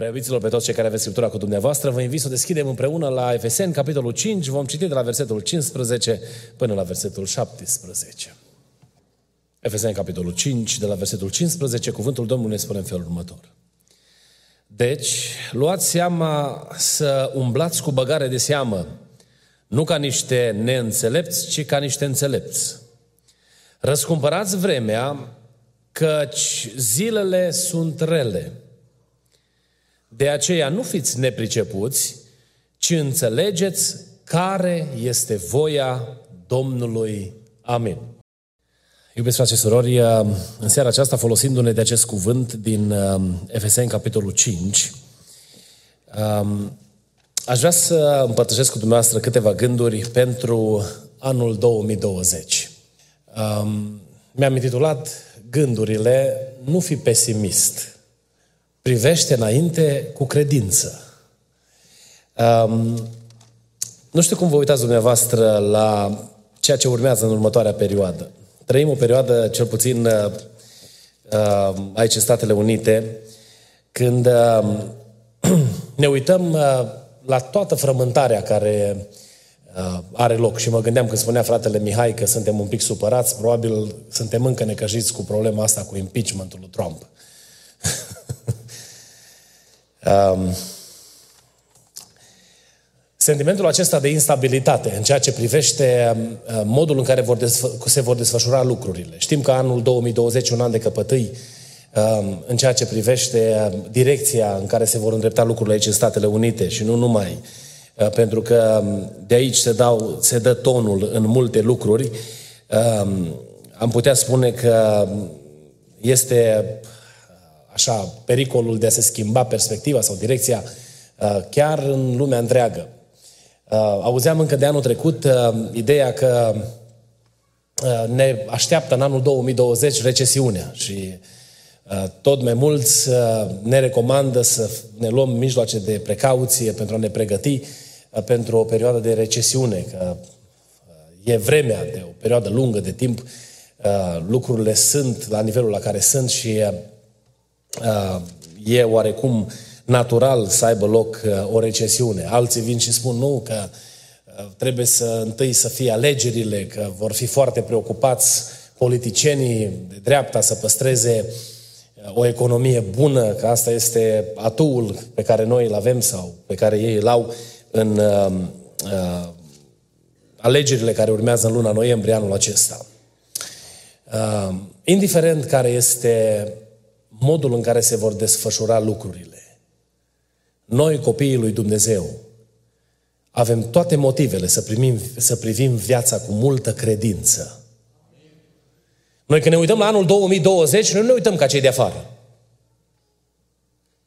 Preobiților, pe toți cei care aveți Scriptura cu dumneavoastră, vă invit să o deschidem împreună la Efeseni, capitolul 5, vom citi de la versetul 15 până la versetul 17. Efeseni, capitolul 5, de la versetul 15, cuvântul Domnului ne spune în felul următor. Deci, luați seama să umblați cu băgare de seamă, nu ca niște neînțelepți, ci ca niște înțelepți. Răscumpărați vremea, căci zilele sunt rele. De aceea nu fiți nepricepuți, ci înțelegeți care este voia Domnului. Amin. Iubiți frate și surori, în seara aceasta, folosindu-ne de acest cuvânt din Efeseni, capitolul 5, aș vrea să împărtășesc cu dumneavoastră câteva gânduri pentru anul 2020. Mi-am intitulat gândurile, nu fi pesimist. Privește înainte cu credință. Nu știu cum vă uitați dumneavoastră la ceea ce urmează în următoarea perioadă. Trăim o perioadă, cel puțin aici în Statele Unite, când ne uităm la toată frământarea care are loc. Și mă gândeam, când spunea fratele Mihai că suntem un pic supărați, probabil suntem încă necăjiți cu problema asta cu impeachmentul lui Trump. Sentimentul acesta de instabilitate în ceea ce privește modul în care se vor desfășura lucrurile. Știm că anul 2020 un an de căpătâi în ceea ce privește direcția în care se vor îndrepta lucrurile aici în Statele Unite și nu numai, pentru că de aici se dă tonul în multe lucruri. Am putea spune că este așa, pericolul de a se schimba perspectiva sau direcția chiar în lumea întreagă. Auzeam încă de anul trecut ideea că ne așteaptă în anul 2020 recesiunea și tot mai mulți ne recomandă să ne luăm mijloace de precauție pentru a ne pregăti pentru o perioadă de recesiune, că e vremea de o perioadă lungă de timp, lucrurile sunt la nivelul la care sunt și e oarecum natural să aibă loc o recesiune. Alții vin și spun nu, că trebuie întâi să fie alegerile, că vor fi foarte preocupați politicienii de dreapta să păstreze o economie bună, că asta este atuul pe care noi îl avem sau pe care ei îl au în alegerile care urmează în luna noiembrie anul acesta. Indiferent care este modul în care se vor desfășura lucrurile, noi, copiii lui Dumnezeu, avem toate motivele să privim viața cu multă credință. Noi, când ne uităm la anul 2020, noi nu ne uităm ca cei de afară.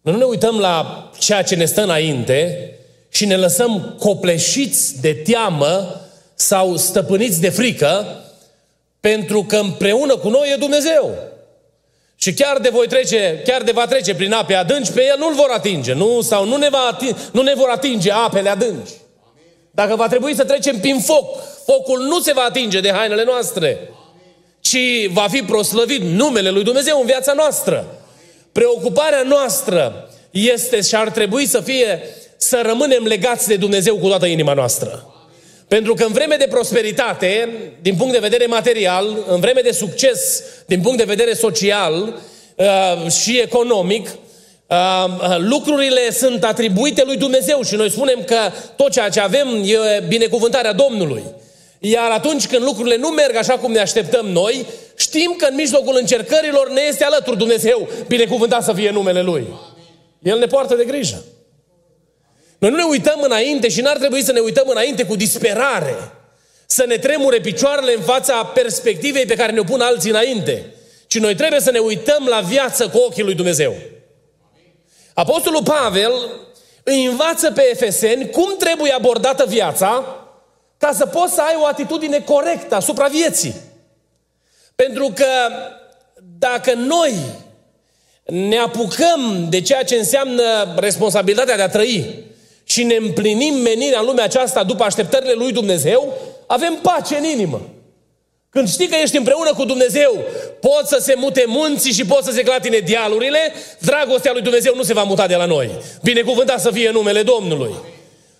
Noi nu ne uităm la ceea ce ne stă înainte și ne lăsăm copleșiți de teamă sau stăpâniți de frică, pentru că împreună cu noi e Dumnezeu. Și chiar de va trece prin ape adânci, pe el nu-l vor atinge. Nu ne vor atinge apele adânci. Dacă va trebui să trecem prin foc, focul nu se va atinge de hainele noastre, ci va fi proslăvit numele lui Dumnezeu în viața noastră. Preocuparea noastră este și ar trebui să fie să rămânem legați de Dumnezeu cu toată inima noastră. Pentru că în vreme de prosperitate, din punct de vedere material, în vreme de succes, din punct de vedere social și economic, lucrurile sunt atribuite lui Dumnezeu și noi spunem că tot ceea ce avem e binecuvântarea Domnului. Iar atunci când lucrurile nu merg așa cum ne așteptăm noi, știm că în mijlocul încercărilor ne este alături Dumnezeu, binecuvântat să fie numele Lui. El ne poartă de grijă. Noi nu ne uităm înainte și n-ar trebui să ne uităm înainte cu disperare, să ne tremure picioarele în fața perspectivei pe care ne-o pun alții înainte, ci noi trebuie să ne uităm la viață cu ochii lui Dumnezeu. Apostolul Pavel îi învață pe efeseni cum trebuie abordată viața ca să poți să ai o atitudine corectă asupra vieții. Pentru că dacă noi ne apucăm de ceea ce înseamnă responsabilitatea de a trăi și ne împlinim menirea în lumea aceasta după așteptările lui Dumnezeu, avem pace în inimă. Când știi că ești împreună cu Dumnezeu, poți să se mute munții și poți să se clatine dealurile, dragostea lui Dumnezeu nu se va muta de la noi. Binecuvântat să fie numele Domnului.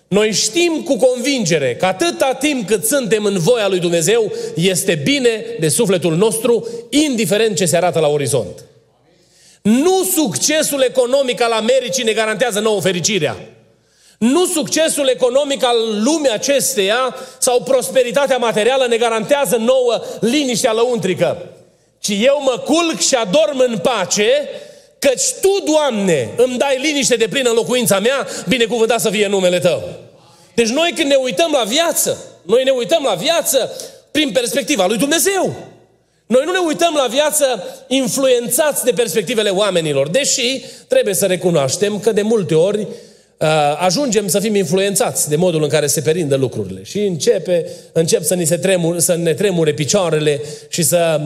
Noi știm cu convingere că atâta timp cât suntem în voia lui Dumnezeu, este bine de sufletul nostru, indiferent ce se arată la orizont. Nu succesul economic al Americii ne garantează nouă fericirea. Nu succesul economic al lumii acesteia sau prosperitatea materială ne garantează nouă liniștea lăuntrică. Ci eu mă culc și adorm în pace, căci Tu, Doamne, îmi dai liniște de plină în locuința mea, binecuvântat să fie numele Tău. Deci noi când ne uităm la viață, noi ne uităm la viață prin perspectiva lui Dumnezeu. Noi nu ne uităm la viață influențați de perspectivele oamenilor, deși trebuie să recunoaștem că de multe ori ajungem să fim influențați de modul în care se perindă lucrurile și încep să ne tremure picioarele și să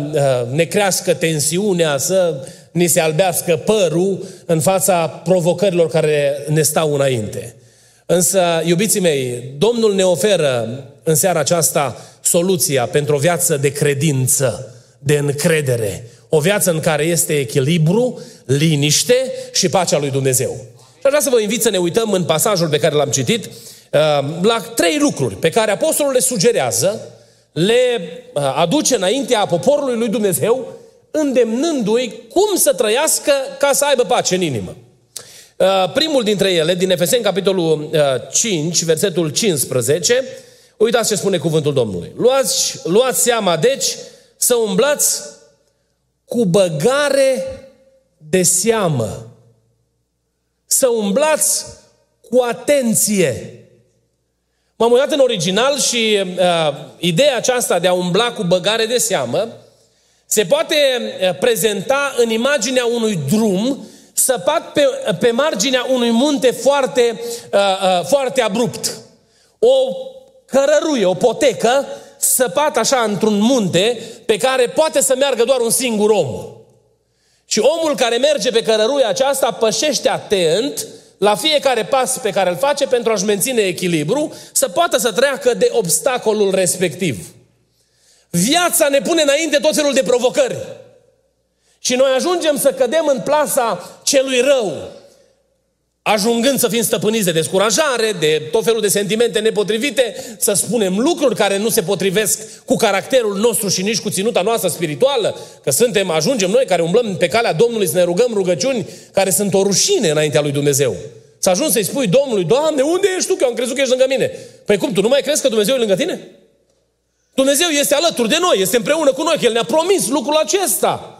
ne crească tensiunea, să ni se albească părul în fața provocărilor care ne stau înainte. Însă, iubiții mei, Domnul ne oferă în seara aceasta soluția pentru o viață de credință, de încredere, o viață în care este echilibru, liniște și pacea lui Dumnezeu. Și aș vrea să vă invit să ne uităm în pasajul pe care l-am citit la trei lucruri pe care apostolul le sugerează, le aduce înaintea poporului lui Dumnezeu, îndemnându-i cum să trăiască ca să aibă pace în inimă. Primul dintre ele, din Efeseni, capitolul 5, versetul 15, uitați ce spune cuvântul Domnului. Luați seama, deci, să umblați cu băgare de seamă. Să umblați cu atenție. M-am uitat în original și ideea aceasta de a umbla cu băgare de seamă se poate prezenta în imaginea unui drum săpat pe marginea unui munte foarte abrupt. O cărăruie, o potecă săpată așa într-un munte pe care poate să meargă doar un singur om. Și omul care merge pe cărăruia aceasta pășește atent la fiecare pas pe care îl face pentru a-și menține echilibru, să poată să treacă de obstacolul respectiv. Viața ne pune înainte tot felul de provocări. Și noi ajungem să cădem în plasa celui rău, ajungând să fim stăpâniți de descurajare, de tot felul de sentimente nepotrivite, să spunem lucruri care nu se potrivesc cu caracterul nostru și nici cu ținuta noastră spirituală, că ajungem noi care umblăm pe calea Domnului să ne rugăm rugăciuni care sunt o rușine înaintea lui Dumnezeu. Să ajungi să-i spui Domnului, Doamne, unde ești Tu? Că eu am crezut că ești lângă mine. Păi cum, tu nu mai crezi că Dumnezeu e lângă tine? Dumnezeu este alături de noi, este împreună cu noi, că El ne-a promis lucrul acesta.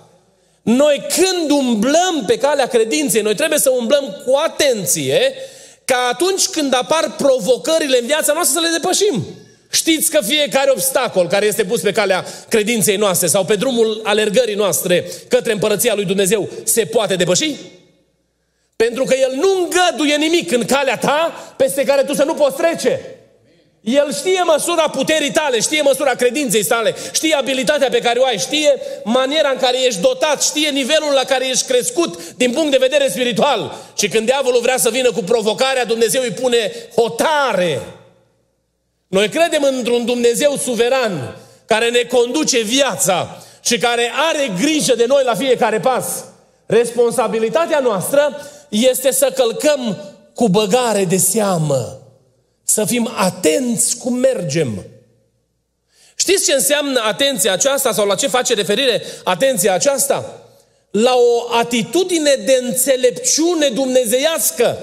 Noi când umblăm pe calea credinței, noi trebuie să umblăm cu atenție ca atunci când apar provocările în viața noastră să le depășim. Știți că fiecare obstacol care este pus pe calea credinței noastre sau pe drumul alergării noastre către împărăția lui Dumnezeu se poate depăși? Pentru că El nu îngăduie nimic în calea ta peste care tu să nu poți trece. El știe măsura puterii tale, știe măsura credinței tale, știe abilitatea pe care o ai, știe maniera în care ești dotat, știe nivelul la care ești crescut din punct de vedere spiritual. Și când diavolul vrea să vină cu provocarea, Dumnezeu îi pune hotare. Noi credem într-un Dumnezeu suveran care ne conduce viața și care are grijă de noi la fiecare pas. Responsabilitatea noastră este să călcăm cu băgare de seamă. Să fim atenți cum mergem. Știți ce înseamnă atenția aceasta sau la ce face referire atenția aceasta? La o atitudine de înțelepciune dumnezeiască.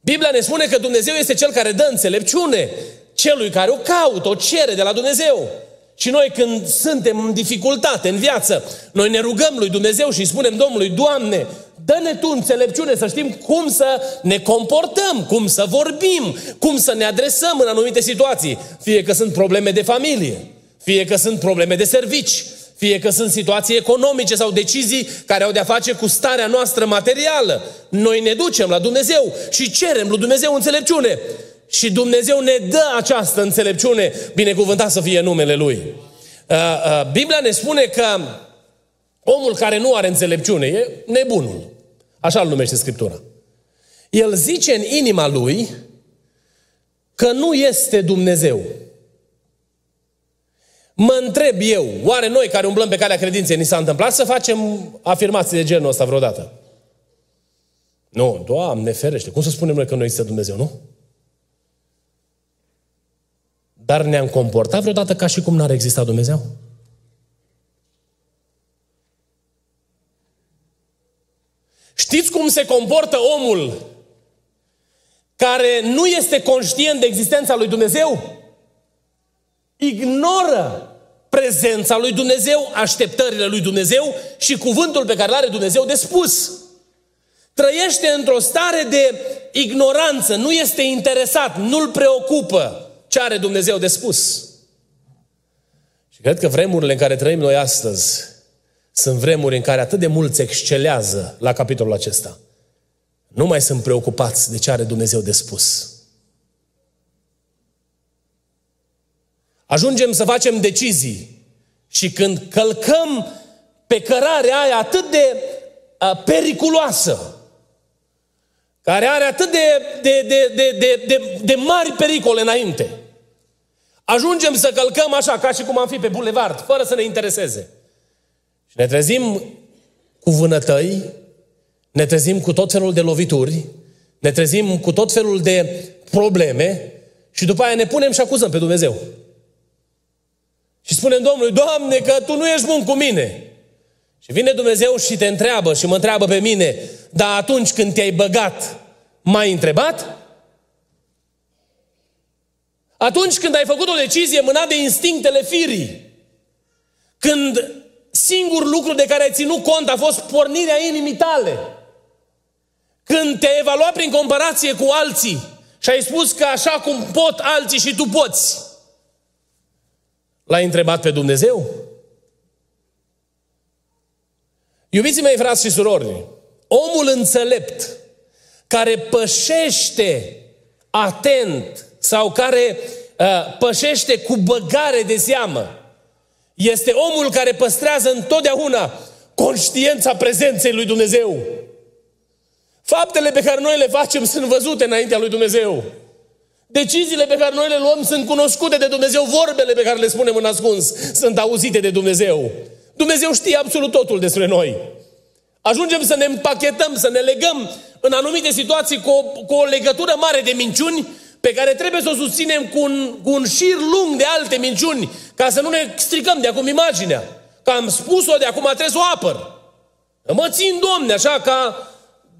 Biblia ne spune că Dumnezeu este Cel care dă înțelepciune celui care o caută, o cere de la Dumnezeu. Și noi când suntem în dificultate în viață, noi ne rugăm lui Dumnezeu și îi spunem Domnului, Doamne, dă-ne Tu înțelepciune să știm cum să ne comportăm, cum să vorbim, cum să ne adresăm în anumite situații. Fie că sunt probleme de familie, fie că sunt probleme de servici, Fie că sunt situații economice sau decizii care au de-a face cu starea noastră materială. Noi ne ducem la Dumnezeu și cerem lui Dumnezeu înțelepciune. Și Dumnezeu ne dă această înțelepciune, binecuvântat să fie numele Lui. Biblia ne spune că omul care nu are înțelepciune e nebunul. Așa îl numește Scriptura. El zice în inima lui că nu este Dumnezeu. Mă întreb eu, oare noi care umblăm pe calea credinței ni s-a întâmplat să facem afirmații de genul ăsta vreodată? Nu, Doamne ferește. Cum să spunem noi că nu există Dumnezeu, nu? Dar ne-am comportat vreodată ca și cum n-ar exista Dumnezeu? Știți cum se comportă omul care nu este conștient de existența lui Dumnezeu? Ignoră prezența lui Dumnezeu, așteptările lui Dumnezeu și cuvântul pe care îl are Dumnezeu de spus. Trăiește într-o stare de ignoranță, nu este interesat, nu-l preocupă ce are Dumnezeu de spus. Și cred că vremurile în care trăim noi astăzi sunt vremuri în care atât de mulți excelează la capitolul acesta. Nu mai sunt preocupați de ce are Dumnezeu de spus. Ajungem să facem decizii și când călcăm pe cărarea aia atât de periculoasă, care are atât de mari pericole înainte, ajungem să călcăm așa, ca și cum am fi pe bulevard, fără să ne intereseze. Și ne trezim cu vânătăi, ne trezim cu tot felul de lovituri, ne trezim cu tot felul de probleme și după aia ne punem și acuzăm pe Dumnezeu. Și spunem Domnului, Doamne, că Tu nu ești bun cu mine. Și vine Dumnezeu și te întreabă și mă întreabă pe mine, dar atunci când te-ai băgat, m-ai întrebat? Atunci când ai făcut o decizie mânată de instinctele firii, când singurul lucru de care ai ținut cont a fost pornirea inimii tale, când te-ai evaluat prin comparație cu alții și ai spus că așa cum pot alții și tu poți, L-ai întrebat pe Dumnezeu? Iubiții mei, frați și surori, omul înțelept care pășește atent sau care pășește cu băgare de seamă este omul care păstrează întotdeauna conștiența prezenței lui Dumnezeu. Faptele pe care noi le facem sunt văzute înaintea lui Dumnezeu. Deciziile pe care noi le luăm sunt cunoscute de Dumnezeu, vorbele pe care le spunem în ascuns sunt auzite de Dumnezeu. Dumnezeu știe absolut totul despre noi. Ajungem să ne împachetăm, să ne legăm în anumite situații cu o legătură mare de minciuni pe care trebuie să o susținem cu un șir lung de alte minciuni ca să nu ne stricăm de acum imaginea. Că am spus-o, de acum trebuie să o apăr. Mă țin, Doamne, așa ca...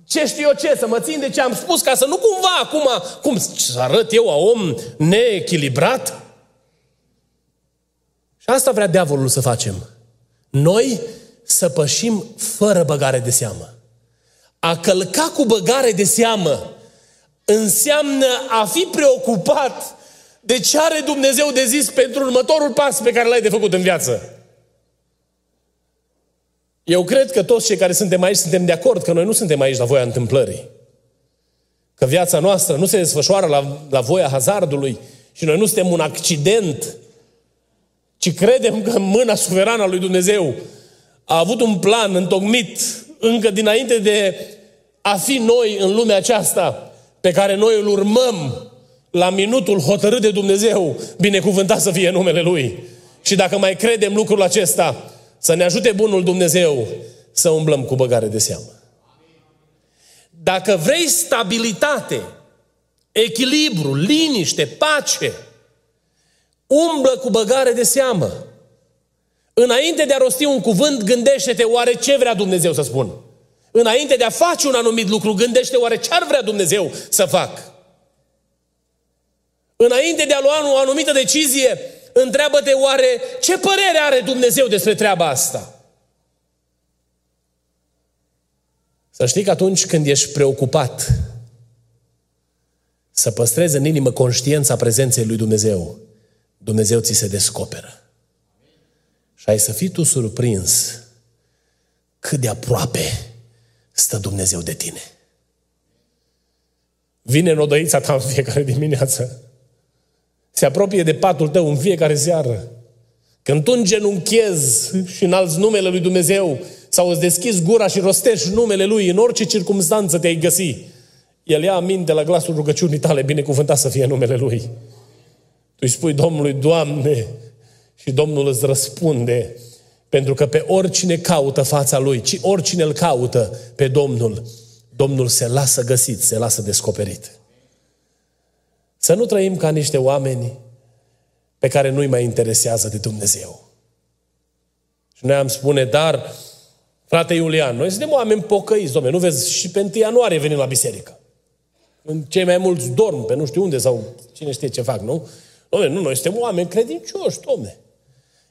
Ce știu eu ce, să mă țin de ce am spus, ca să nu cumva acum, cum să arăt eu a om neechilibrat? Și asta vrea diavolul să facem. Noi să pășim fără băgare de seamă. A călca cu băgare de seamă înseamnă a fi preocupat de ce are Dumnezeu de zis pentru următorul pas pe care l-ai de făcut în viață. Eu cred că toți cei care suntem aici suntem de acord că noi nu suntem aici la voia întâmplării. Că viața noastră nu se desfășoară la voia hazardului și noi nu suntem un accident, ci credem că mâna suverană a lui Dumnezeu a avut un plan întocmit încă dinainte de a fi noi în lumea aceasta pe care noi îl urmăm la minutul hotărât de Dumnezeu, binecuvântat să fie numele Lui. Și dacă mai credem lucrul acesta, să ne ajute bunul Dumnezeu să umblăm cu băgare de seamă. Dacă vrei stabilitate, echilibru, liniște, pace, umblă cu băgare de seamă. Înainte de a rosti un cuvânt, gândește-te oare ce vrea Dumnezeu să spun. Înainte de a face un anumit lucru, gândește oare ce ar vrea Dumnezeu să fac. Înainte de a lua o anumită decizie, întreabă-te oare ce părere are Dumnezeu despre treaba asta. Să știi că atunci când ești preocupat, să păstrezi în inimă conștiința prezenței lui Dumnezeu, Dumnezeu ți se descoperă. Și ai să fii tu surprins cât de aproape stă Dumnezeu de tine. Vine în odăița ta în fiecare dimineață. Se apropie de patul tău în fiecare seară. Când tu îngenunchezi și înalți numele lui Dumnezeu sau îți deschizi gura și rostești numele Lui, în orice circumstanță te-ai găsi, El ia aminte la glasul rugăciunii tale, binecuvântat să fie numele Lui. Tu îi spui Domnului, Doamne, și Domnul îți răspunde, pentru că pe oricine caută fața Lui, ci oricine îl caută pe Domnul, Domnul se lasă găsit, se lasă descoperit. Să nu trăim ca niște oameni pe care nu-i mai interesează de Dumnezeu. Și noi am spune, dar, frate Iulian, noi suntem oameni pocăiți, dom'le, nu vezi, și pe 1 ianuarie venim la biserică. Când cei mai mulți dorm pe nu știu unde sau cine știe ce fac, nu? Dom'le, nu, noi suntem oameni credincioși, dom'le.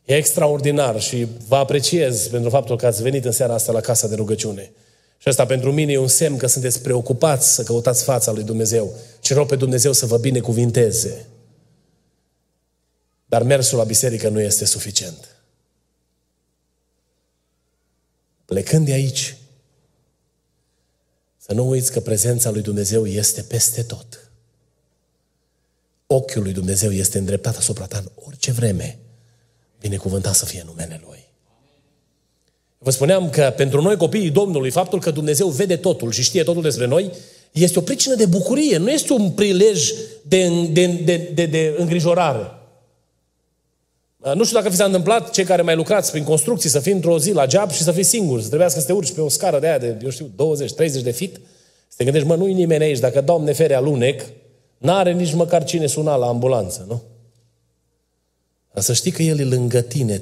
E extraordinar și vă apreciez pentru faptul că ați venit în seara asta la casa de rugăciune. Și asta pentru mine e un semn că sunteți preocupați să căutați fața lui Dumnezeu. Și rog pe Dumnezeu să vă binecuvinteze. Dar mersul la biserică nu este suficient. Plecând de aici, să nu uiți că prezența lui Dumnezeu este peste tot. Ochiul lui Dumnezeu este îndreptat asupra ta în orice vreme. Binecuvântat să fie numele Lui. Vă spuneam că pentru noi copiii Domnului, faptul că Dumnezeu vede totul și știe totul despre noi, este o pricină de bucurie, nu este un prilej de îngrijorare. Nu știu dacă vi s-a întâmplat, cei care mai lucrați prin construcții, să fii într-o zi la geap și să fii singur, să trebuiască să te urci pe o scară de aia de, eu știu, 20-30 de feet, să te gândești, mă, nu-i nimeni aici, dacă Doamne ferea lunec, n-are nici măcar cine suna la ambulanță, nu? Dar să știi că El e lângă tine 24-7.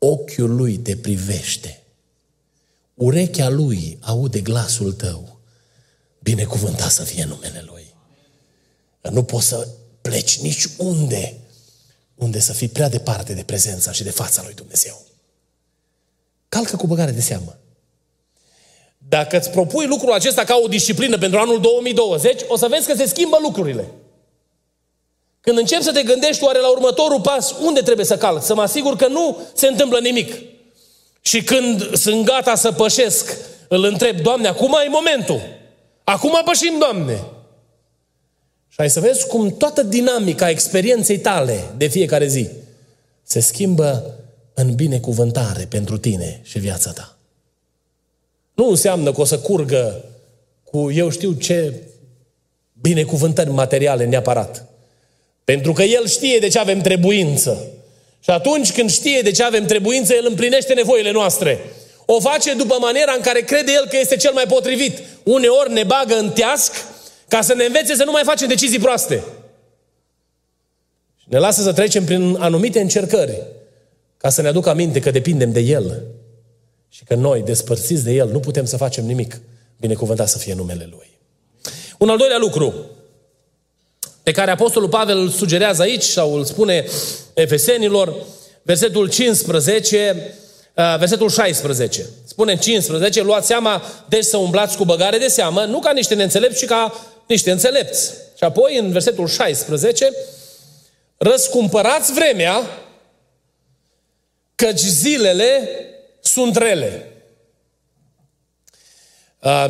Ochiul Lui te privește. Urechea Lui aude glasul tău. Binecuvântat să fie numele Lui. Că nu poți să pleci nici unde să fii prea departe de prezența și de fața lui Dumnezeu. Calcă cu băgare de seamă. Dacă îți propui lucrul acesta ca o disciplină pentru anul 2020, o să vezi că se schimbă lucrurile. Când începi să te gândești oare la următorul pas, unde trebuie să calc, să mă asigur că nu se întâmplă nimic. Și când sunt gata să pășesc, îl întreb, Doamne, acum e momentul. Acum pășim, Doamne. Și ai să vezi cum toată dinamica experienței tale de fiecare zi se schimbă în binecuvântare pentru tine și viața ta. Nu înseamnă că o să curgă cu eu știu ce binecuvântări materiale neapărat. Pentru că El știe de ce avem trebuință. Și atunci când știe de ce avem trebuință, El împlinește nevoile noastre. O face după maniera în care crede El că este cel mai potrivit. Uneori ne bagă în teasc ca să ne învețe să nu mai facem decizii proaste. Și ne lasă să trecem prin anumite încercări ca să ne aducă aminte că depindem de El și că noi, despărțiți de El, nu putem să facem nimic. Binecuvântat să fie numele Lui. Un al doilea lucru pe care Apostolul Pavel îl sugerează aici sau îl spune Efesenilor, versetul 15, versetul 16. Spune 15, luați seama, deci să umblați cu băgare de seamă, nu ca niște neînțelepți, ci ca niște înțelepți. Și apoi, în versetul 16, răscumpărați vremea, căci zilele sunt rele.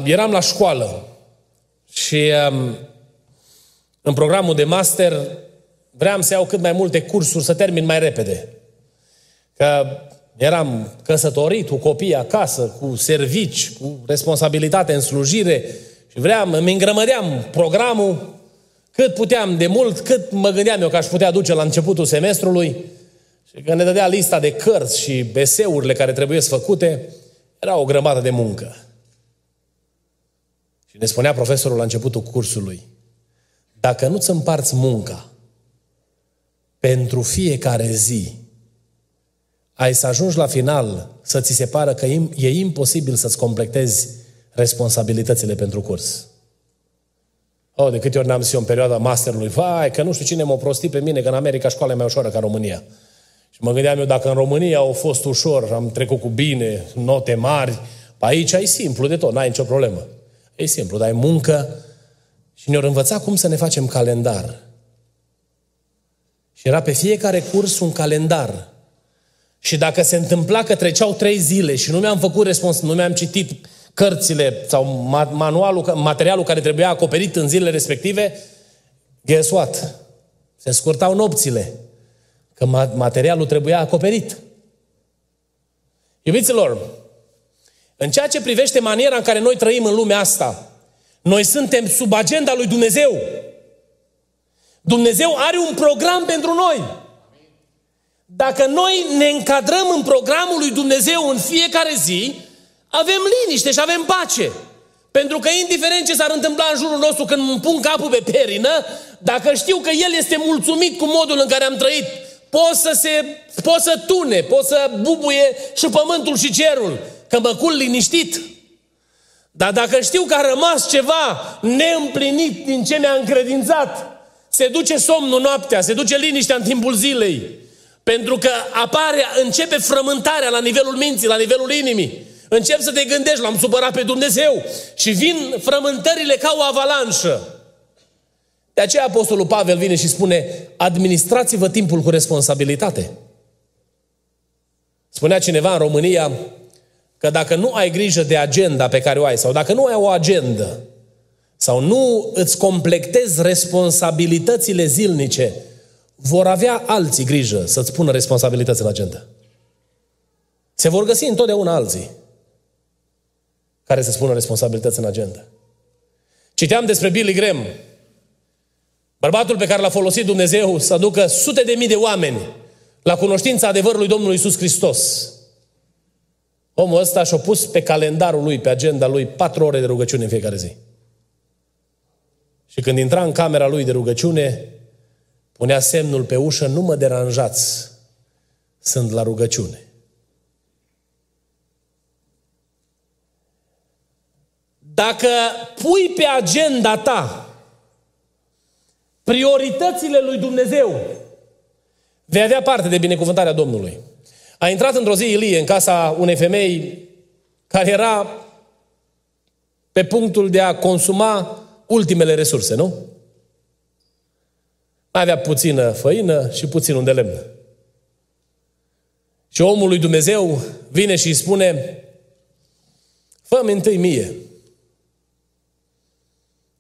Eram la școală și în programul de master vreau să iau cât mai multe cursuri, să termin mai repede. Că eram căsătorit, cu copii acasă, cu servici, cu responsabilitate în slujire și vreau, îmi îngrămădeam programul cât puteam de mult, cât mă gândeam eu că aș putea duce la începutul semestrului și că ne dădea lista de cărți și eseurile care trebuie făcute, era o grămadă de muncă. Și ne spunea profesorul la începutul cursului, dacă nu-ți împarți munca pentru fiecare zi, ai să ajungi la final să ți se pară că e imposibil să-ți completezi responsabilitățile pentru curs. Oh, de câte ori n-am zis eu în perioada masterului, vai, că nu știu cine m-a prostit pe mine, că în America școala e mai ușoară ca în România. Și mă gândeam eu, dacă în România au fost ușor, am trecut cu bine, note mari, aici e simplu de tot, n-ai nicio problemă. E simplu, dar e muncă. Și ne-or învăța cum să ne facem calendar. Și era pe fiecare curs un calendar. Și dacă se întâmpla că treceau 3 zile și nu mi-am făcut respons, nu mi-am citit cărțile sau manualul, materialul care trebuia acoperit în zilele respective, guess what? Se scurtau nopțile. Că materialul trebuia acoperit. Iubiților, în ceea ce privește maniera în care noi trăim în lumea asta, noi suntem sub agenda lui Dumnezeu. Dumnezeu are un program pentru noi. Dacă noi ne încadrăm în programul lui Dumnezeu în fiecare zi, avem liniște și avem pace. Pentru că indiferent ce s-ar întâmpla în jurul nostru când îmi pun capul pe perină, dacă știu că El este mulțumit cu modul în care am trăit, pot să tune, pot să bubuie și pământul și cerul, că mă culc liniștit. Dar dacă știu că a rămas ceva neîmplinit din ce mi-a încredințat, se duce somnul noaptea, se duce liniștea în timpul zilei. Pentru că începe frământarea la nivelul minții, la nivelul inimii. Încep să te gândești, l-am supărat pe Dumnezeu. Și vin frământările ca o avalanșă. De aceea Apostolul Pavel vine și spune, administrați-vă timpul cu responsabilitate. Spunea cineva în România că dacă nu ai grijă de agenda pe care o ai, sau dacă nu ai o agendă, sau nu îți completezi responsabilitățile zilnice, vor avea alții grijă să-ți pună responsabilități în agenda. Se vor găsi întotdeauna alții care să-ți pună responsabilități în agenda. Citeam despre Billy Graham, bărbatul pe care l-a folosit Dumnezeu să aducă sute de mii de oameni la cunoștința adevărului Domnului Iisus Hristos. Omul ăsta și-a pus pe calendarul lui, pe agenda lui, 4 ore de rugăciune în fiecare zi. Și când intra în camera lui de rugăciune, punea semnul pe ușă, nu mă deranjați, sunt la rugăciune. Dacă pui pe agenda ta prioritățile lui Dumnezeu, vei avea parte de binecuvântarea Domnului. A intrat într-o zi Ilie în casa unei femei care era pe punctul de a consuma ultimele resurse, nu? Mai avea puțină făină și puțin unt de lemn. Și omul lui Dumnezeu vine și îi spune, fă-mi întâi mie.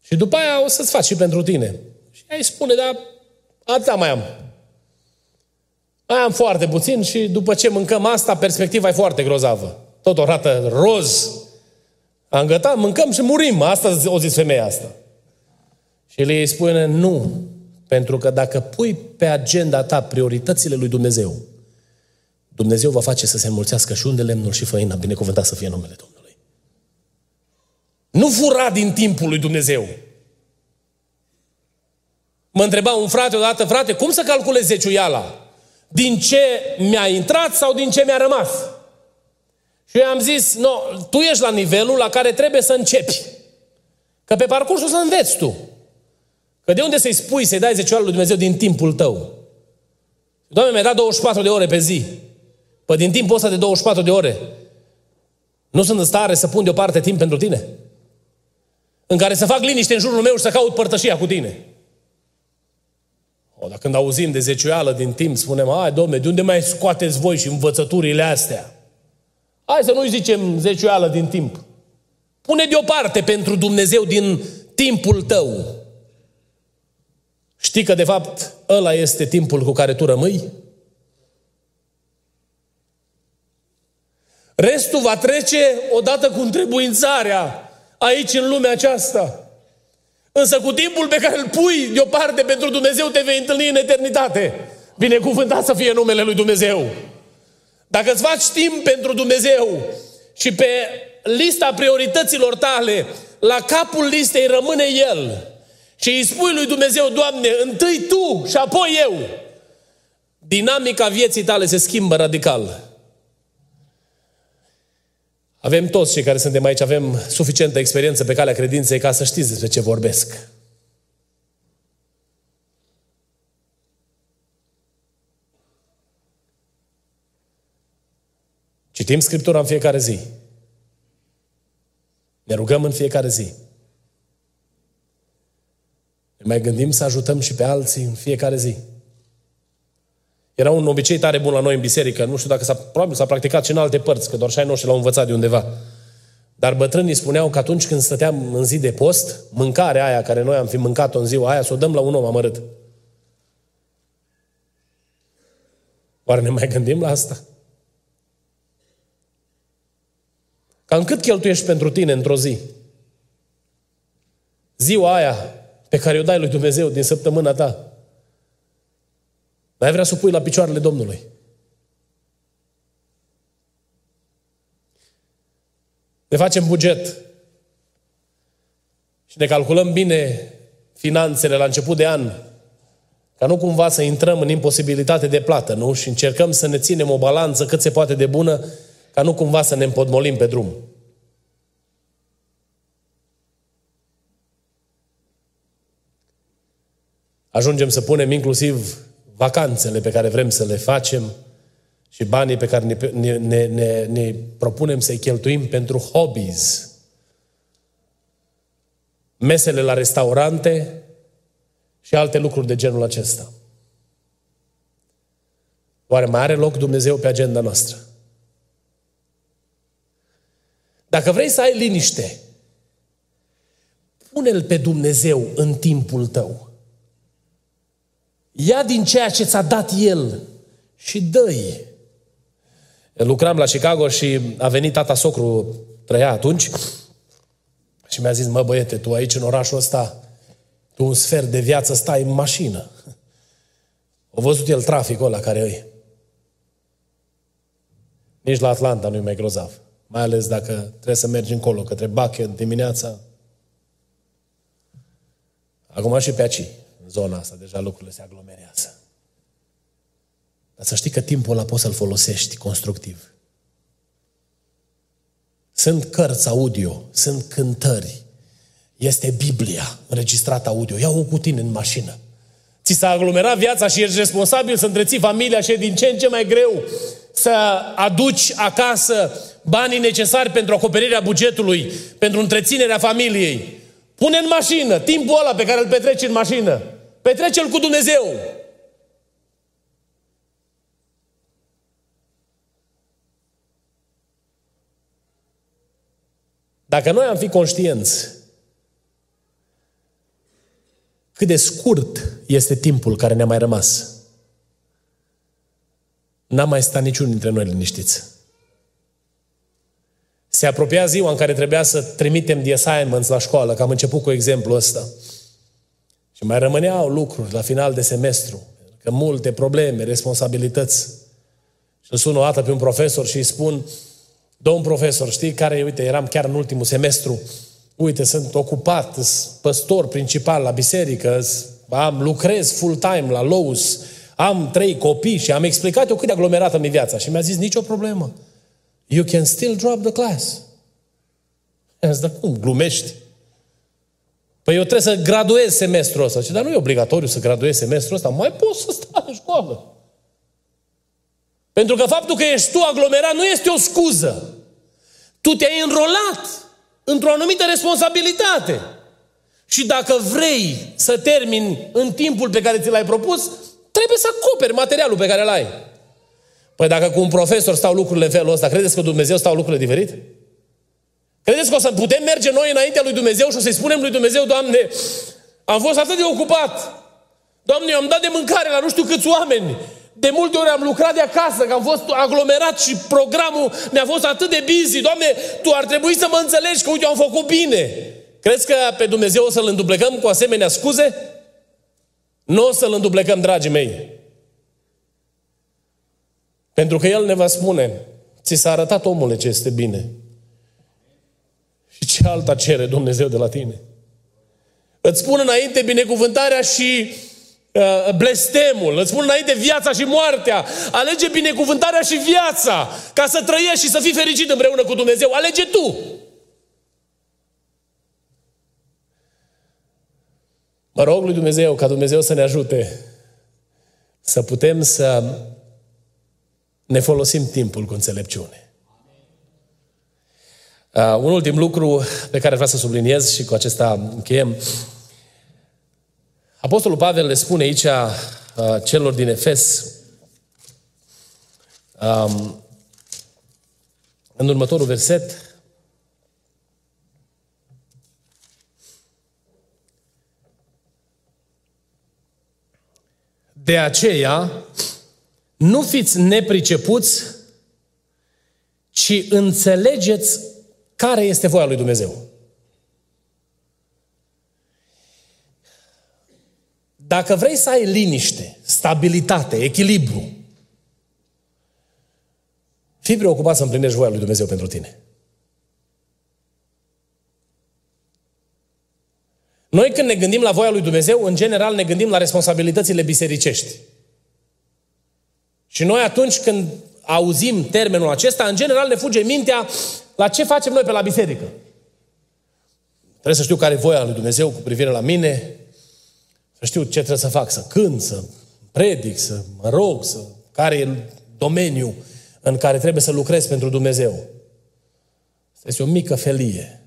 Și după aia o să-ți faci și pentru tine. Și ea îi spune, da, atâta mai am. Mai am foarte puțin și după ce mâncăm asta, perspectiva e foarte grozavă. Tot o rată roz. Am gătat, mâncăm și murim. Asta o zis femeia asta. Și el îi spune, nu. Pentru că dacă pui pe agenda ta prioritățile lui Dumnezeu, Dumnezeu va face să se înmulțească și unde lemnul și făina, binecuvântat să fie numele Domnului. Nu fura din timpul lui Dumnezeu. Mă întreba un frate odată, frate, cum să calculez zeciuiala? Din ce mi-a intrat sau din ce mi-a rămas? Și eu i-am zis, no, tu ești la nivelul la care trebuie să începi. Că pe parcurs o să înveți tu. Că de unde să-i spui, să-i dai zeciuiala lui Dumnezeu din timpul tău? Doamne, mi-a dat 24 de ore pe zi. Păi din timpul ăsta de 24 de ore, nu sunt în stare să pun deoparte timp pentru tine? În care să fac liniște în jurul meu și să caut părtășia cu tine. O, dar când auzim de zeciuială din timp, spunem, ai, Doamne, de unde mai scoateți voi și învățăturile astea? Hai să nu-i zicem zeciuială din timp. Pune deoparte pentru Dumnezeu din timpul tău. Știi că, de fapt, ăla este timpul cu care tu rămâi? Restul va trece odată cu întrebuințarea aici, în lumea aceasta. Însă cu timpul pe care îl pui deoparte pentru Dumnezeu, te vei întâlni în eternitate. Binecuvântat să fie numele lui Dumnezeu. Dacă îți faci timp pentru Dumnezeu și pe lista priorităților tale, la capul listei rămâne El. Și îi spui lui Dumnezeu, Doamne, întâi Tu și apoi eu. Dinamica vieții tale se schimbă radical. Avem toți cei care suntem aici, avem suficientă experiență pe calea credinței ca să știți despre ce vorbesc. Citim Scriptura în fiecare zi. Ne rugăm în fiecare zi. Ne mai gândim să ajutăm și pe alții în fiecare zi. Era un obicei tare bun la noi în biserică. Nu știu dacă probabil s-a practicat și în alte părți, că doar și ai noștri l-au învățat de undeva. Dar bătrânii spuneau că atunci când stăteam în zi de post, mâncarea aia care noi am fi mâncat-o în ziua aia, să o dăm la un om amărât. Oare ne mai gândim la asta? Cam cât cheltuiești pentru tine într-o zi? Ziua aia pe care o dai lui Dumnezeu din săptămâna ta, n-ai vrea să o pui la picioarele Domnului? Ne facem buget și ne calculăm bine finanțele la început de an, ca nu cumva să intrăm în imposibilitate de plată, nu? Și încercăm să ne ținem o balanță cât se poate de bună, ca nu cumva să ne împotmolim pe drum. Ajungem să punem inclusiv vacanțele pe care vrem să le facem și banii pe care ne propunem să-i cheltuim pentru hobbies. Mesele la restaurante și alte lucruri de genul acesta. Oare mai are loc Dumnezeu pe agenda noastră? Dacă vrei să ai liniște, pune-L pe Dumnezeu în timpul tău. Ia din ceea ce ți-a dat El și dă-i. Lucram la Chicago și a venit tata socru, trăia atunci, și mi-a zis: mă băiete, tu aici în orașul ăsta, tu un sfert de viață stai în mașină. A văzut el traficul ăla care e. Nici la Atlanta nu-i mai grozav. Mai ales dacă trebuie să mergi încolo, către Buckhead dimineața. Acum și pe aici, în zona asta, deja lucrurile se aglomerează. Dar să știi că timpul ăla poți să-l folosești constructiv. Sunt cărți audio, sunt cântări, este Biblia înregistrată audio. Ia-o cu tine în mașină. Ți s-a aglomerat viața și ești responsabil să întreții familia și e din ce în ce mai greu să aduci acasă banii necesari pentru acoperirea bugetului, pentru întreținerea familiei. Pune în mașină timpul ăla pe care îl petreci în mașină. Petrece-l cu Dumnezeu. Dacă noi am fi conștienți cât de scurt este timpul care ne-a mai rămas, n-am mai stat niciunul dintre noi liniștiți. Se apropia ziua în care trebuia să trimitem the assignments la școală, că am început cu exemplul ăsta. Și mai rămâneau lucruri la final de semestru, că multe probleme, responsabilități. Și îl sun o dată pe un profesor și îi spun: domn profesor, știi care, uite, eram chiar în ultimul semestru, uite, sunt ocupat, sunt păstor principal la biserică, lucrez full-time la Lowe's, am 3 copii și am explicat eu cât de aglomerată mi-e viața. Și mi-a zis: nicio problemă. You can still drop the class. I-am zis: dar cum, glumești? Păi eu trebuie să graduez semestrul ăsta. Zice: dar nu e obligatoriu să graduez semestrul ăsta, mai poți să stai în școală. Pentru că faptul că ești tu aglomerat nu este o scuză. Tu te-ai înrolat într-o anumită responsabilitate. Și dacă vrei să termini în timpul pe care ți l-ai propus, trebuie să acoperi materialul pe care l-ai. Păi dacă cu un profesor stau lucrurile în felul ăsta, credeți că Dumnezeu stau lucrurile diferit? Credeți că o să putem merge noi înaintea lui Dumnezeu și o să-i spunem lui Dumnezeu: Doamne, am fost atât de ocupat. Doamne, eu am dat de mâncare la nu știu câți oameni. De multe ori am lucrat de acasă, că am fost aglomerat și programul mi-a fost atât de busy. Doamne, Tu ar trebui să mă înțelegi că, uite, eu am făcut bine. Crezi că pe Dumnezeu o să-L înduplecăm cu asemenea scuze? Nu o să-L înduplecăm, dragii mei. Pentru că El ne va spune: ți s-a arătat, omule, ce este bine. Și ce alta cere Dumnezeu de la tine? Îți spun înainte binecuvântarea și blestemul, îți spun înainte viața și moartea. Alege binecuvântarea și viața, ca să trăiești și să fii fericit împreună cu Dumnezeu. Alege tu. Mă rog lui Dumnezeu ca Dumnezeu să ne ajute să putem să ne folosim timpul cu înțelepciune. Un ultim lucru pe care vreau să subliniez și cu acesta încheiem. Apostolul Pavel le spune aici celor din Efes În următorul verset, de aceea, nu fiți nepricepuți, ci înțelegeți care este voia lui Dumnezeu. Dacă vrei să ai liniște, stabilitate, echilibru, fii preocupat să împlinești voia lui Dumnezeu pentru tine. Noi când ne gândim la voia lui Dumnezeu, în general ne gândim la responsabilitățile bisericești. Și noi atunci când auzim termenul acesta, în general ne fuge mintea la ce facem noi pe la biserică. Trebuie să știu care e voia lui Dumnezeu cu privire la mine, să știu ce trebuie să fac, să cânt, să predic, să mă rog, care e domeniul în care trebuie să lucrez pentru Dumnezeu. Este o mică felie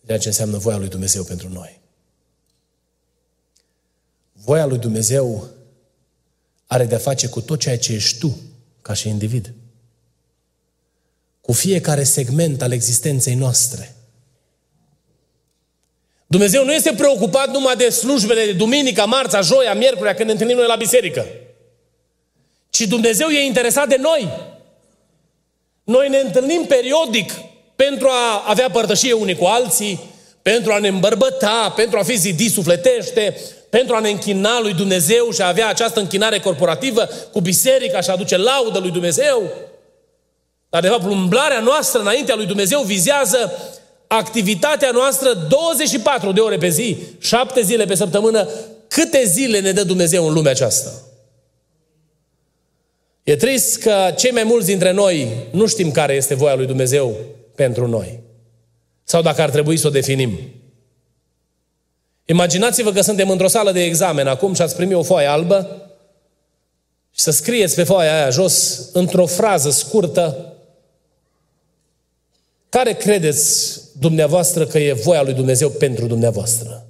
de ce înseamnă voia lui Dumnezeu pentru noi. Voia lui Dumnezeu are de-a face cu tot ceea ce ești tu, ca și individ. Cu fiecare segment al existenței noastre. Dumnezeu nu este preocupat numai de slujbele de duminica, marța, joia, miercurea, când ne întâlnim noi la biserică. Ci Dumnezeu e interesat de noi. Noi ne întâlnim periodic pentru a avea părtășie unii cu alții, pentru a ne îmbărbăta, pentru a fi zidii sufletește, pentru a ne închina lui Dumnezeu și a avea această închinare corporativă cu biserica și a aduce laudă lui Dumnezeu. Dar, de fapt, umblarea noastră înaintea lui Dumnezeu vizează activitatea noastră 24 de ore pe zi, 7 zile pe săptămână, câte zile ne dă Dumnezeu în lumea aceasta. E trist că cei mai mulți dintre noi nu știm care este voia lui Dumnezeu pentru noi. Sau dacă ar trebui să o definim. Imaginați-vă că suntem într-o sală de examen acum și ați primit o foaie albă și să scrieți pe foaia aia jos, într-o frază scurtă, care credeți dumneavoastră că e voia lui Dumnezeu pentru dumneavoastră?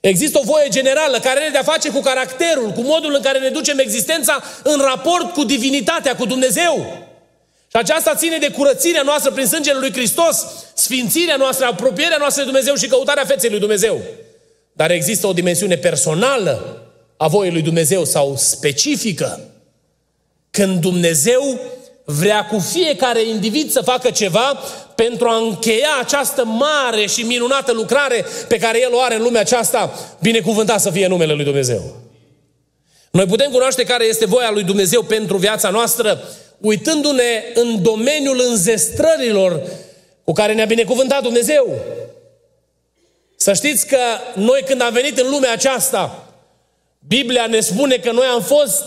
Există o voie generală care are de-a face cu caracterul, cu modul în care ne ducem existența în raport cu divinitatea, cu Dumnezeu. Și aceasta ține de curățirea noastră prin sângele lui Hristos, sfințirea noastră, apropierea noastră de Dumnezeu și căutarea feței lui Dumnezeu. Dar există o dimensiune personală a voii lui Dumnezeu sau specifică. Când Dumnezeu vrea cu fiecare individ să facă ceva pentru a încheia această mare și minunată lucrare pe care El o are în lumea aceasta, binecuvântat să fie numele lui Dumnezeu. Noi putem cunoaște care este voia lui Dumnezeu pentru viața noastră uitându-ne în domeniul înzestrărilor cu care ne-a binecuvântat Dumnezeu. Să știți că noi când am venit în lumea aceasta, Biblia ne spune că noi am fost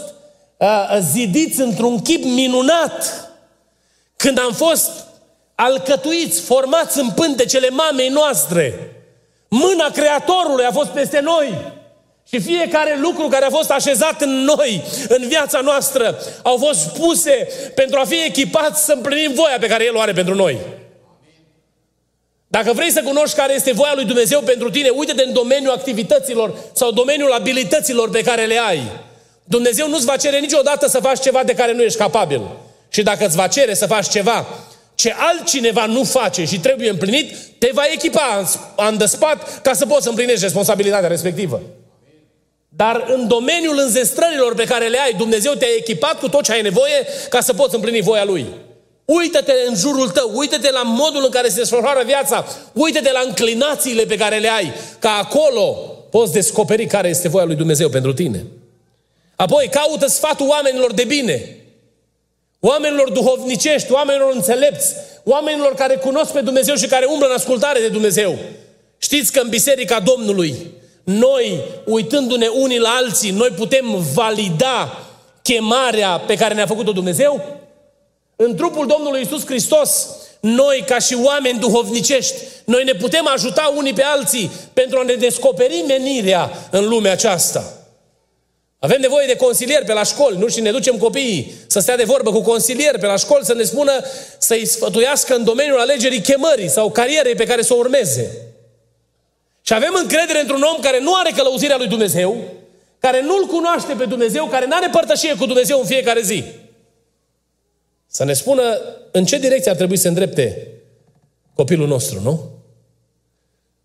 zidiți într-un chip minunat. Când am fost alcătuiți, formați în pântecele mamei noastre, mâna Creatorului a fost peste noi. Și fiecare lucru care a fost așezat în noi, în viața noastră, au fost puse pentru a fi echipați să împlinim voia pe care El o are pentru noi. Dacă vrei să cunoști care este voia lui Dumnezeu pentru tine, uite-te în domeniul activităților sau domeniul abilităților pe care le ai. Dumnezeu nu-ți va cere niciodată să faci ceva de care nu ești capabil. Și dacă îți va cere să faci ceva ce altcineva nu face și trebuie împlinit, te va echipa îndăspat ca să poți să împlinești responsabilitatea respectivă. Dar în domeniul înzestrărilor pe care le ai, Dumnezeu te-a echipat cu tot ce ai nevoie ca să poți împlini voia Lui. Uită-te în jurul tău, uită-te la modul în care se desfășoară viața, uită-te la înclinațiile pe care le ai, ca acolo poți descoperi care este voia lui Dumnezeu pentru tine. Apoi caută sfatul oamenilor de bine, oamenilor duhovnicești, oamenilor înțelepți, oamenilor care cunosc pe Dumnezeu și care umblă în ascultare de Dumnezeu. Știți că în Biserica Domnului, noi, uitându-ne unii la alții, noi putem valida chemarea pe care ne-a făcut-o Dumnezeu? În trupul Domnului Iisus Hristos, noi, ca și oameni duhovnicești, noi ne putem ajuta unii pe alții pentru a ne descoperi menirea în lumea aceasta. Avem nevoie de consilieri pe la școli, nu? Și ne ducem copiii să stea de vorbă cu consilieri pe la școli, să ne spună, să-i sfătuiască în domeniul alegerii chemării sau carierei pe care să o urmeze. Și avem încredere într-un om care nu are călăuzirea lui Dumnezeu, care nu-L cunoaște pe Dumnezeu, care n-are părtășie cu Dumnezeu în fiecare zi, să ne spună în ce direcție ar trebui să îndrepte copilul nostru, nu?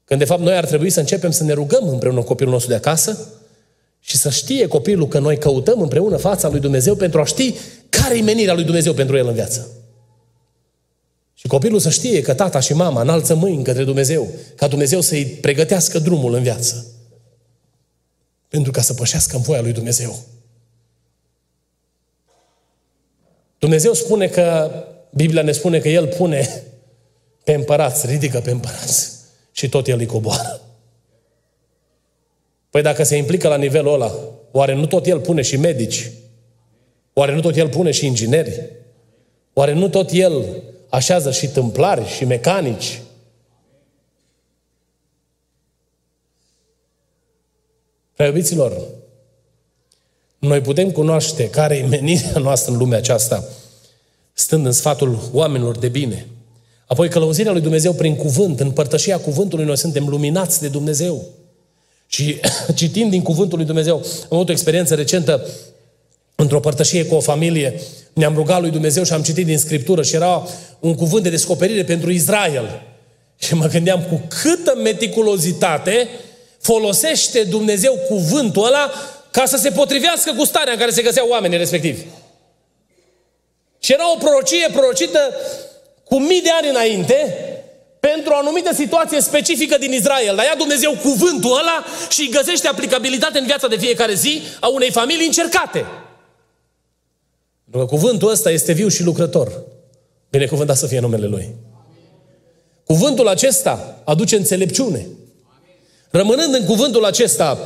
Când de fapt noi ar trebui să începem să ne rugăm împreună cu copilul nostru de acasă și să știe copilul că noi căutăm împreună fața lui Dumnezeu pentru a ști care-i menirea lui Dumnezeu pentru el în viață. Și copilul să știe că tata și mama înalță mâini către Dumnezeu, ca Dumnezeu să-i pregătească drumul în viață. Pentru ca să pășească în voia lui Dumnezeu. Dumnezeu spune că, Biblia ne spune că El pune pe împărați, ridică pe împărați și tot El îi coboară. Păi dacă se implică la nivelul ăla, oare nu tot El pune și medici? Oare nu tot El pune și ingineri? Oare nu tot El așează și tâmplari și mecanici? Prea iubiților, noi putem cunoaște care e menirea noastră în lumea aceasta, stând în sfatul oamenilor de bine. Apoi călăuzirea lui Dumnezeu prin cuvânt, în părtășia cuvântului, noi suntem luminați de Dumnezeu. Și citind din cuvântul lui Dumnezeu, am avut o experiență recentă într-o părtășie cu o familie, ne-am rugat lui Dumnezeu și am citit din Scriptură și era un cuvânt de descoperire pentru Israel. Și mă gândeam cu câtă meticulozitate folosește Dumnezeu cuvântul ăla ca să se potrivească cu starea în care se găseau oamenii respectivi. Și era o prorocie prorocită cu mii de ani înainte pentru o anumită situație specifică din Israel. Dar ia Dumnezeu cuvântul ăla și îi găsește aplicabilitate în viața de fiecare zi a unei familii încercate. Pentru că cuvântul ăsta este viu și lucrător. Binecuvântat să fie numele Lui. Cuvântul acesta aduce înțelepciune. Rămânând în cuvântul acesta,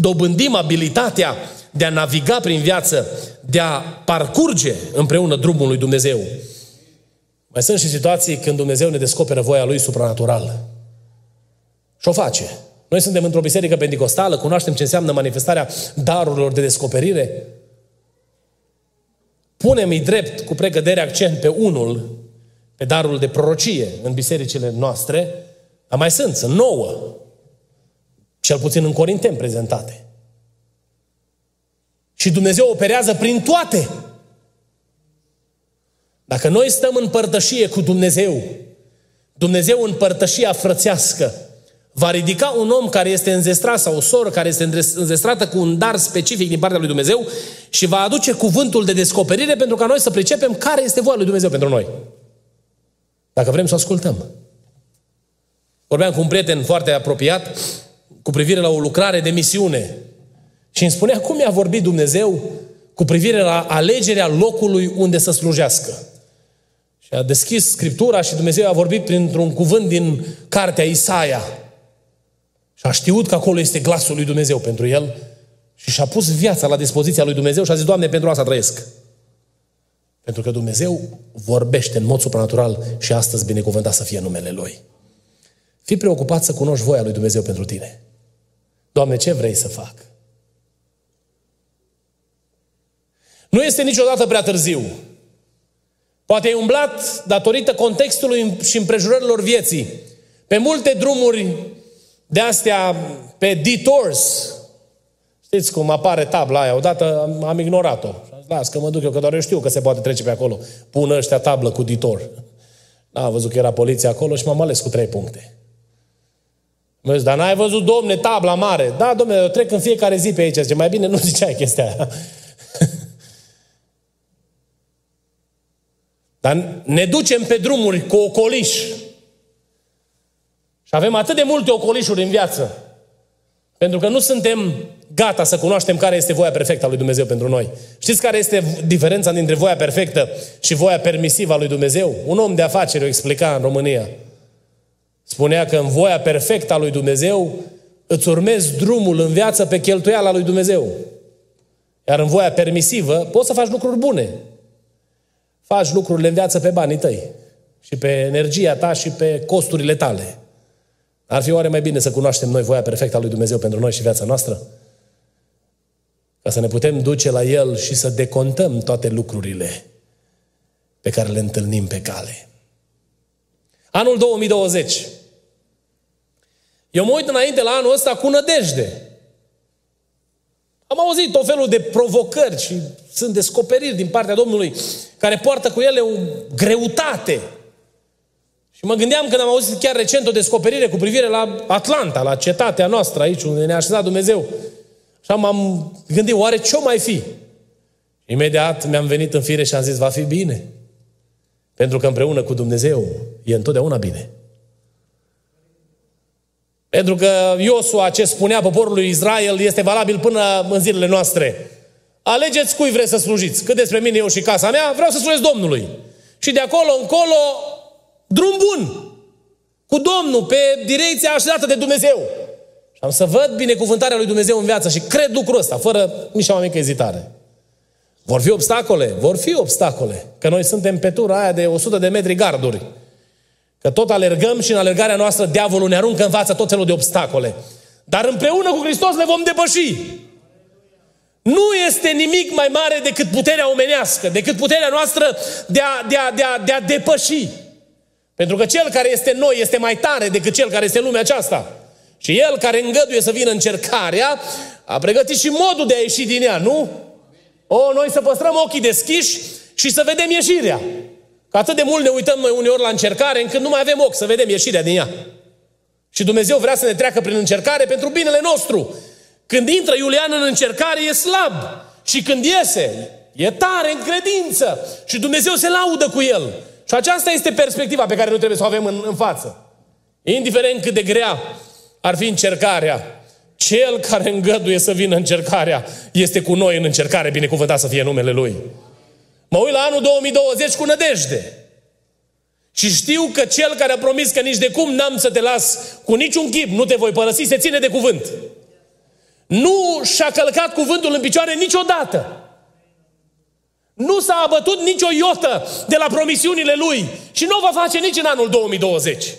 dobândim abilitatea de a naviga prin viață, de a parcurge împreună drumul lui Dumnezeu. Mai sunt și situații când Dumnezeu ne descoperă voia Lui supranatural. Și o face. Noi suntem într-o biserică penticostală, cunoaștem ce înseamnă manifestarea darurilor de descoperire. Punem-i drept cu precădere accent pe unul, pe darul de prorocie în bisericile noastre, dar mai sunt 9. Cel puțin în Corinten prezentate. Și Dumnezeu operează prin toate. Dacă noi stăm în părtășie cu Dumnezeu, Dumnezeu în părtășia frățească va ridica un om care este înzestrat sau o soră care este înzestrată cu un dar specific din partea lui Dumnezeu și va aduce cuvântul de descoperire pentru ca noi să pricepem care este voia lui Dumnezeu pentru noi. Dacă vrem să o ascultăm. Vorbeam cu un prieten foarte apropiat cu privire la o lucrare de misiune. Și îmi spunea cum i-a vorbit Dumnezeu cu privire la alegerea locului unde să slujească. Și a deschis Scriptura și Dumnezeu i-a vorbit printr-un cuvânt din cartea Isaia. Și a știut că acolo este glasul lui Dumnezeu pentru el și și-a pus viața la dispoziția lui Dumnezeu și a zis, Doamne, pentru asta trăiesc. Pentru că Dumnezeu vorbește în mod supranatural și astăzi binecuvântat să fie numele Lui. Fii preocupat să cunoști voia lui Dumnezeu pentru tine. Doamne, ce vrei să fac? Nu este niciodată prea târziu. Poate ai umblat, datorită contextului și împrejurărilor vieții, pe multe drumuri de-astea, pe detours. Știți cum apare tabla aia? Odată am ignorat-o. Las că mă duc eu, că doar eu știu că se poate trece pe acolo. Pun ăștia tablă cu detour. N-am văzut că era poliția acolo și m-am ales cu 3 puncte. Mă zic, dar n-ai văzut, domne, tabla mare? Da, domne, eu trec în fiecare zi pe aici. Zice, mai bine nu ziceai chestia aia. Dar ne ducem pe drumuri cu ocoliș. Și avem atât de multe ocolișuri în viață. Pentru că nu suntem gata să cunoaștem care este voia perfectă a lui Dumnezeu pentru noi. Știți care este diferența dintre voia perfectă și voia permisivă a lui Dumnezeu? Un om de afaceri o explica în România. Spunea că în voia perfectă a lui Dumnezeu îți urmezi drumul în viață pe cheltuiala lui Dumnezeu. Iar în voia permisivă poți să faci lucruri bune. Faci lucrurile în viață pe banii tăi și pe energia ta și pe costurile tale. Ar fi oare mai bine să cunoaștem noi voia perfectă a lui Dumnezeu pentru noi și viața noastră? Ca să ne putem duce la El și să decontăm toate lucrurile pe care le întâlnim pe cale. Anul 2020. Eu mă uit înainte la anul ăsta cu nădejde. Am auzit tot felul de provocări și sunt descoperiri din partea Domnului care poartă cu ele o greutate. Și mă gândeam, când am auzit chiar recent o descoperire cu privire la Atlanta, la cetatea noastră aici, unde ne-a așezat Dumnezeu. Așa m-am gândit, oare ce-o mai fi? Imediat mi-am venit în fire și am zis, va fi bine. Pentru că împreună cu Dumnezeu e întotdeauna bine. Pentru că Iosua, ce spunea poporului Israel, este valabil până în zilele noastre. Alegeți cui vreți să slujiți. Cât despre mine, eu și casa mea, vreau să slujesc Domnului. Și de acolo încolo, drum bun. Cu Domnul, pe direcția așezată de Dumnezeu. Și am să văd binecuvântarea lui Dumnezeu în viață și cred lucrul ăsta, fără nici o mică ezitare. Vor fi obstacole? Vor fi obstacole. Că noi suntem pe tura aia de 100 de metri garduri. Că tot alergăm și în alergarea noastră diavolul ne aruncă în față tot felul de obstacole. Dar împreună cu Hristos le vom depăși. Nu este nimic mai mare decât puterea omenească, decât puterea noastră de a depăși. Pentru că cel care este în noi este mai tare decât cel care este în lumea aceasta. Și el care îngăduie să vină încercarea a pregătit și modul de a ieși din ea, nu? O, noi să păstrăm ochii deschiși și să vedem ieșirea. Că atât de mult ne uităm noi uneori la încercare, încât nu mai avem ochi să vedem ieșirea din ea. Și Dumnezeu vrea să ne treacă prin încercare pentru binele nostru. Când intră Iulian în încercare, e slab. Și când iese, e tare în credință. Și Dumnezeu se laudă cu el. Și aceasta este perspectiva pe care noi trebuie să o avem în față. Indiferent cât de grea ar fi încercarea, cel care îngăduie să vină încercarea este cu noi în încercare, binecuvântat să fie numele Lui. Mă uit la anul 2020 cu nădejde. Și știu că Cel care a promis că nici de cum n-am să te las cu niciun chip, nu te voi părăsi, se ține de cuvânt. Nu și-a călcat cuvântul în picioare niciodată. Nu s-a abătut nicio iotă de la promisiunile Lui și nu o va face nici în anul 2020.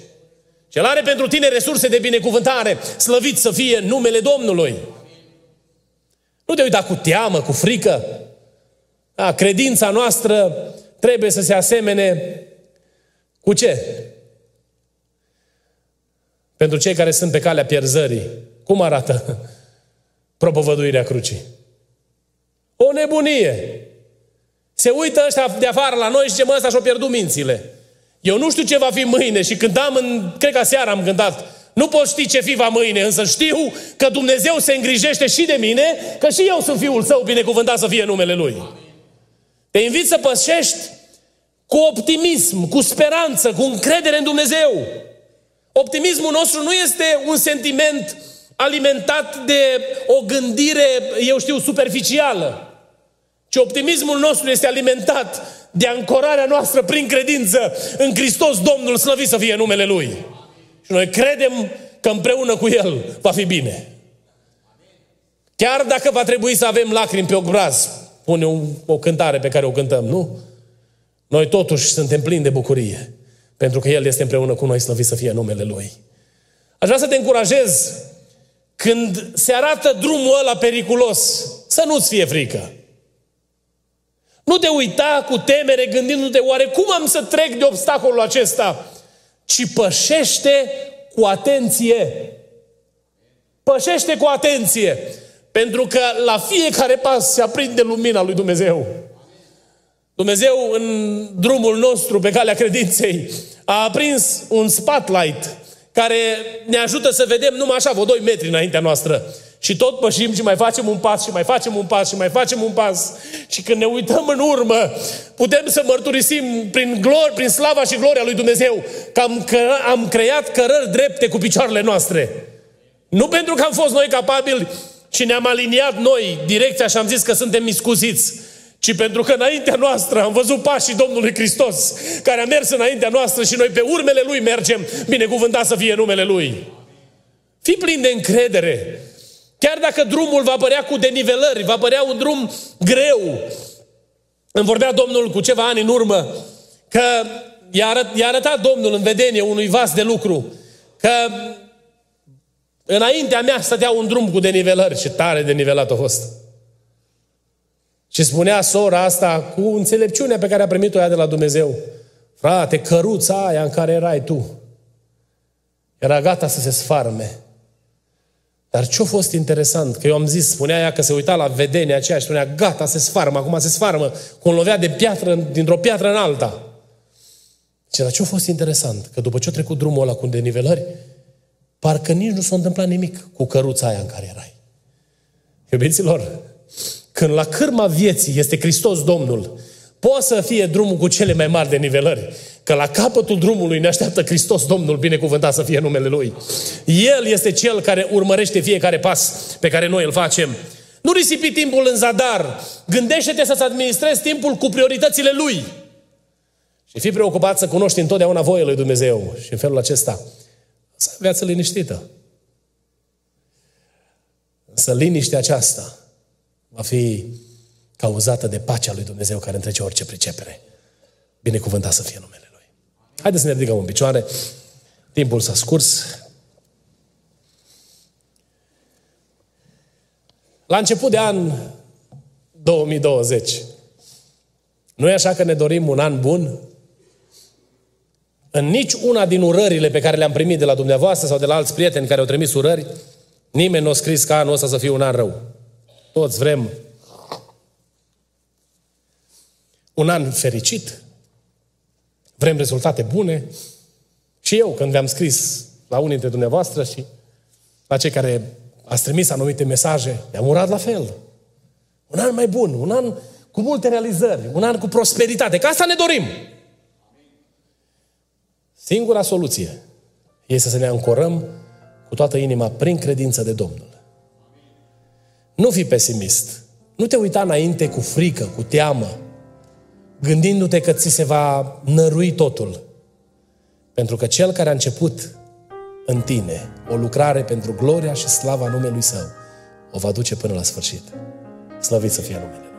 Cel are pentru tine resurse de binecuvântare, slăvit să fie numele Domnului. Nu te uita cu teamă, cu frică. Da, credința noastră trebuie să se asemene cu ce? Pentru cei care sunt pe calea pierzării. Cum arată propovăduirea crucii? O nebunie. Se uită ăștia de afară la noi și zice, mă, ăsta și-o pierdut mințile. Eu nu știu ce va fi mâine și cântam, cred că seara am cântat, nu pot ști ce fi va mâine, însă știu că Dumnezeu se îngrijește și de mine, că și eu sunt Fiul Său, binecuvântat să fie numele Lui. Te invit să pășești cu optimism, cu speranță, cu încredere în Dumnezeu. Optimismul nostru nu este un sentiment alimentat de o gândire, eu știu, superficială, ci optimismul nostru este alimentat de ancorarea noastră prin credință în Hristos Domnul, slăvit să fie numele Lui. Și noi credem că împreună cu El va fi bine. Chiar dacă va trebui să avem lacrimi pe obraz, pune o cântare pe care o cântăm, nu? Noi totuși suntem plini de bucurie, pentru că El este împreună cu noi, slăvit să fie numele Lui. Aș vrea să te încurajez, când se arată drumul ăla periculos, să nu-ți fie frică. Nu te uita cu temere gândindu-te, oare cum am să trec de obstacolul acesta? Ci pășește cu atenție. Pășește cu atenție. Pentru că la fiecare pas se aprinde lumina lui Dumnezeu. Dumnezeu în drumul nostru pe calea credinței a aprins un spotlight care ne ajută să vedem numai așa, vreo 2 metri înaintea noastră. Și tot pășim și mai facem un pas, și mai facem un pas, și mai facem un pas. Și când ne uităm în urmă, putem să mărturisim prin slava și gloria lui Dumnezeu că am creat cărări drepte cu picioarele noastre. Nu pentru că am fost noi capabili și ne-am aliniat noi direcția și am zis că suntem iscusiți, ci pentru că înaintea noastră am văzut pașii Domnului Hristos, care a mers înaintea noastră și noi pe urmele Lui mergem, binecuvântat să fie numele Lui. Fii plin de încredere. Chiar dacă drumul va părea cu denivelări, va părea un drum greu. Îmi vorbea Domnul cu ceva ani în urmă că i-a arătat Domnul în vedenie unui vas de lucru că înaintea mea stătea un drum cu denivelări și tare denivelat a fost. Și spunea sora asta cu înțelepciunea pe care a primit-o ea de la Dumnezeu. Frate, căruța aia în care erai tu era gata să se sfarme. Dar ce-a fost interesant? Că eu am zis, spunea ea că se uita la vedenia aceea și spunea, gata, se sfarmă, acum se sfarmă. Cum lovea de piatră, dintr-o piatră în alta. Și dar ce-a fost interesant? Că după ce a trecut drumul ăla cu denivelări, parcă nici nu s-a întâmplat nimic cu căruța aia în care erai. Iubiților, când la cârma vieții este Hristos Domnul, poate să fie drumul cu cele mai mari denivelări. Că la capătul drumului ne așteaptă Hristos Domnul, binecuvântat să fie numele Lui. El este Cel care urmărește fiecare pas pe care noi îl facem. Nu risipi timpul în zadar. Gândește-te să-ți administrezi timpul cu prioritățile Lui. Și fii preocupat să cunoști întotdeauna voia Lui Dumnezeu. Și în felul acesta să ai viață liniștită. Să liniștea aceasta va fi cauzată de pacea Lui Dumnezeu care întrece orice pricepere. Binecuvântat să fie numele Lui. Haideți să ne ridicăm în picioare. Timpul s-a scurs. La început de an 2020, nu e așa că ne dorim un an bun? În nici una din urările pe care le-am primit de la dumneavoastră sau de la alți prieteni care au trimis urări, nimeni nu a scris ca anul ăsta să fie un an rău. Toți vrem un an fericit, vrem rezultate bune. Și eu, când v-am scris la unii dintre dumneavoastră și la cei care ați trimis anumite mesaje, ne-am urat la fel. Un an mai bun, un an cu multe realizări, un an cu prosperitate, că asta ne dorim. Singura soluție este să ne ancorăm cu toată inima prin credință de Domnul. Nu fi pesimist. Nu te uita înainte cu frică, cu teamă, gândindu-te că ți se va nărui totul. Pentru că Cel care a început în tine o lucrare pentru gloria și slava numelui Său o va duce până la sfârșit. Slăvit să fie numele.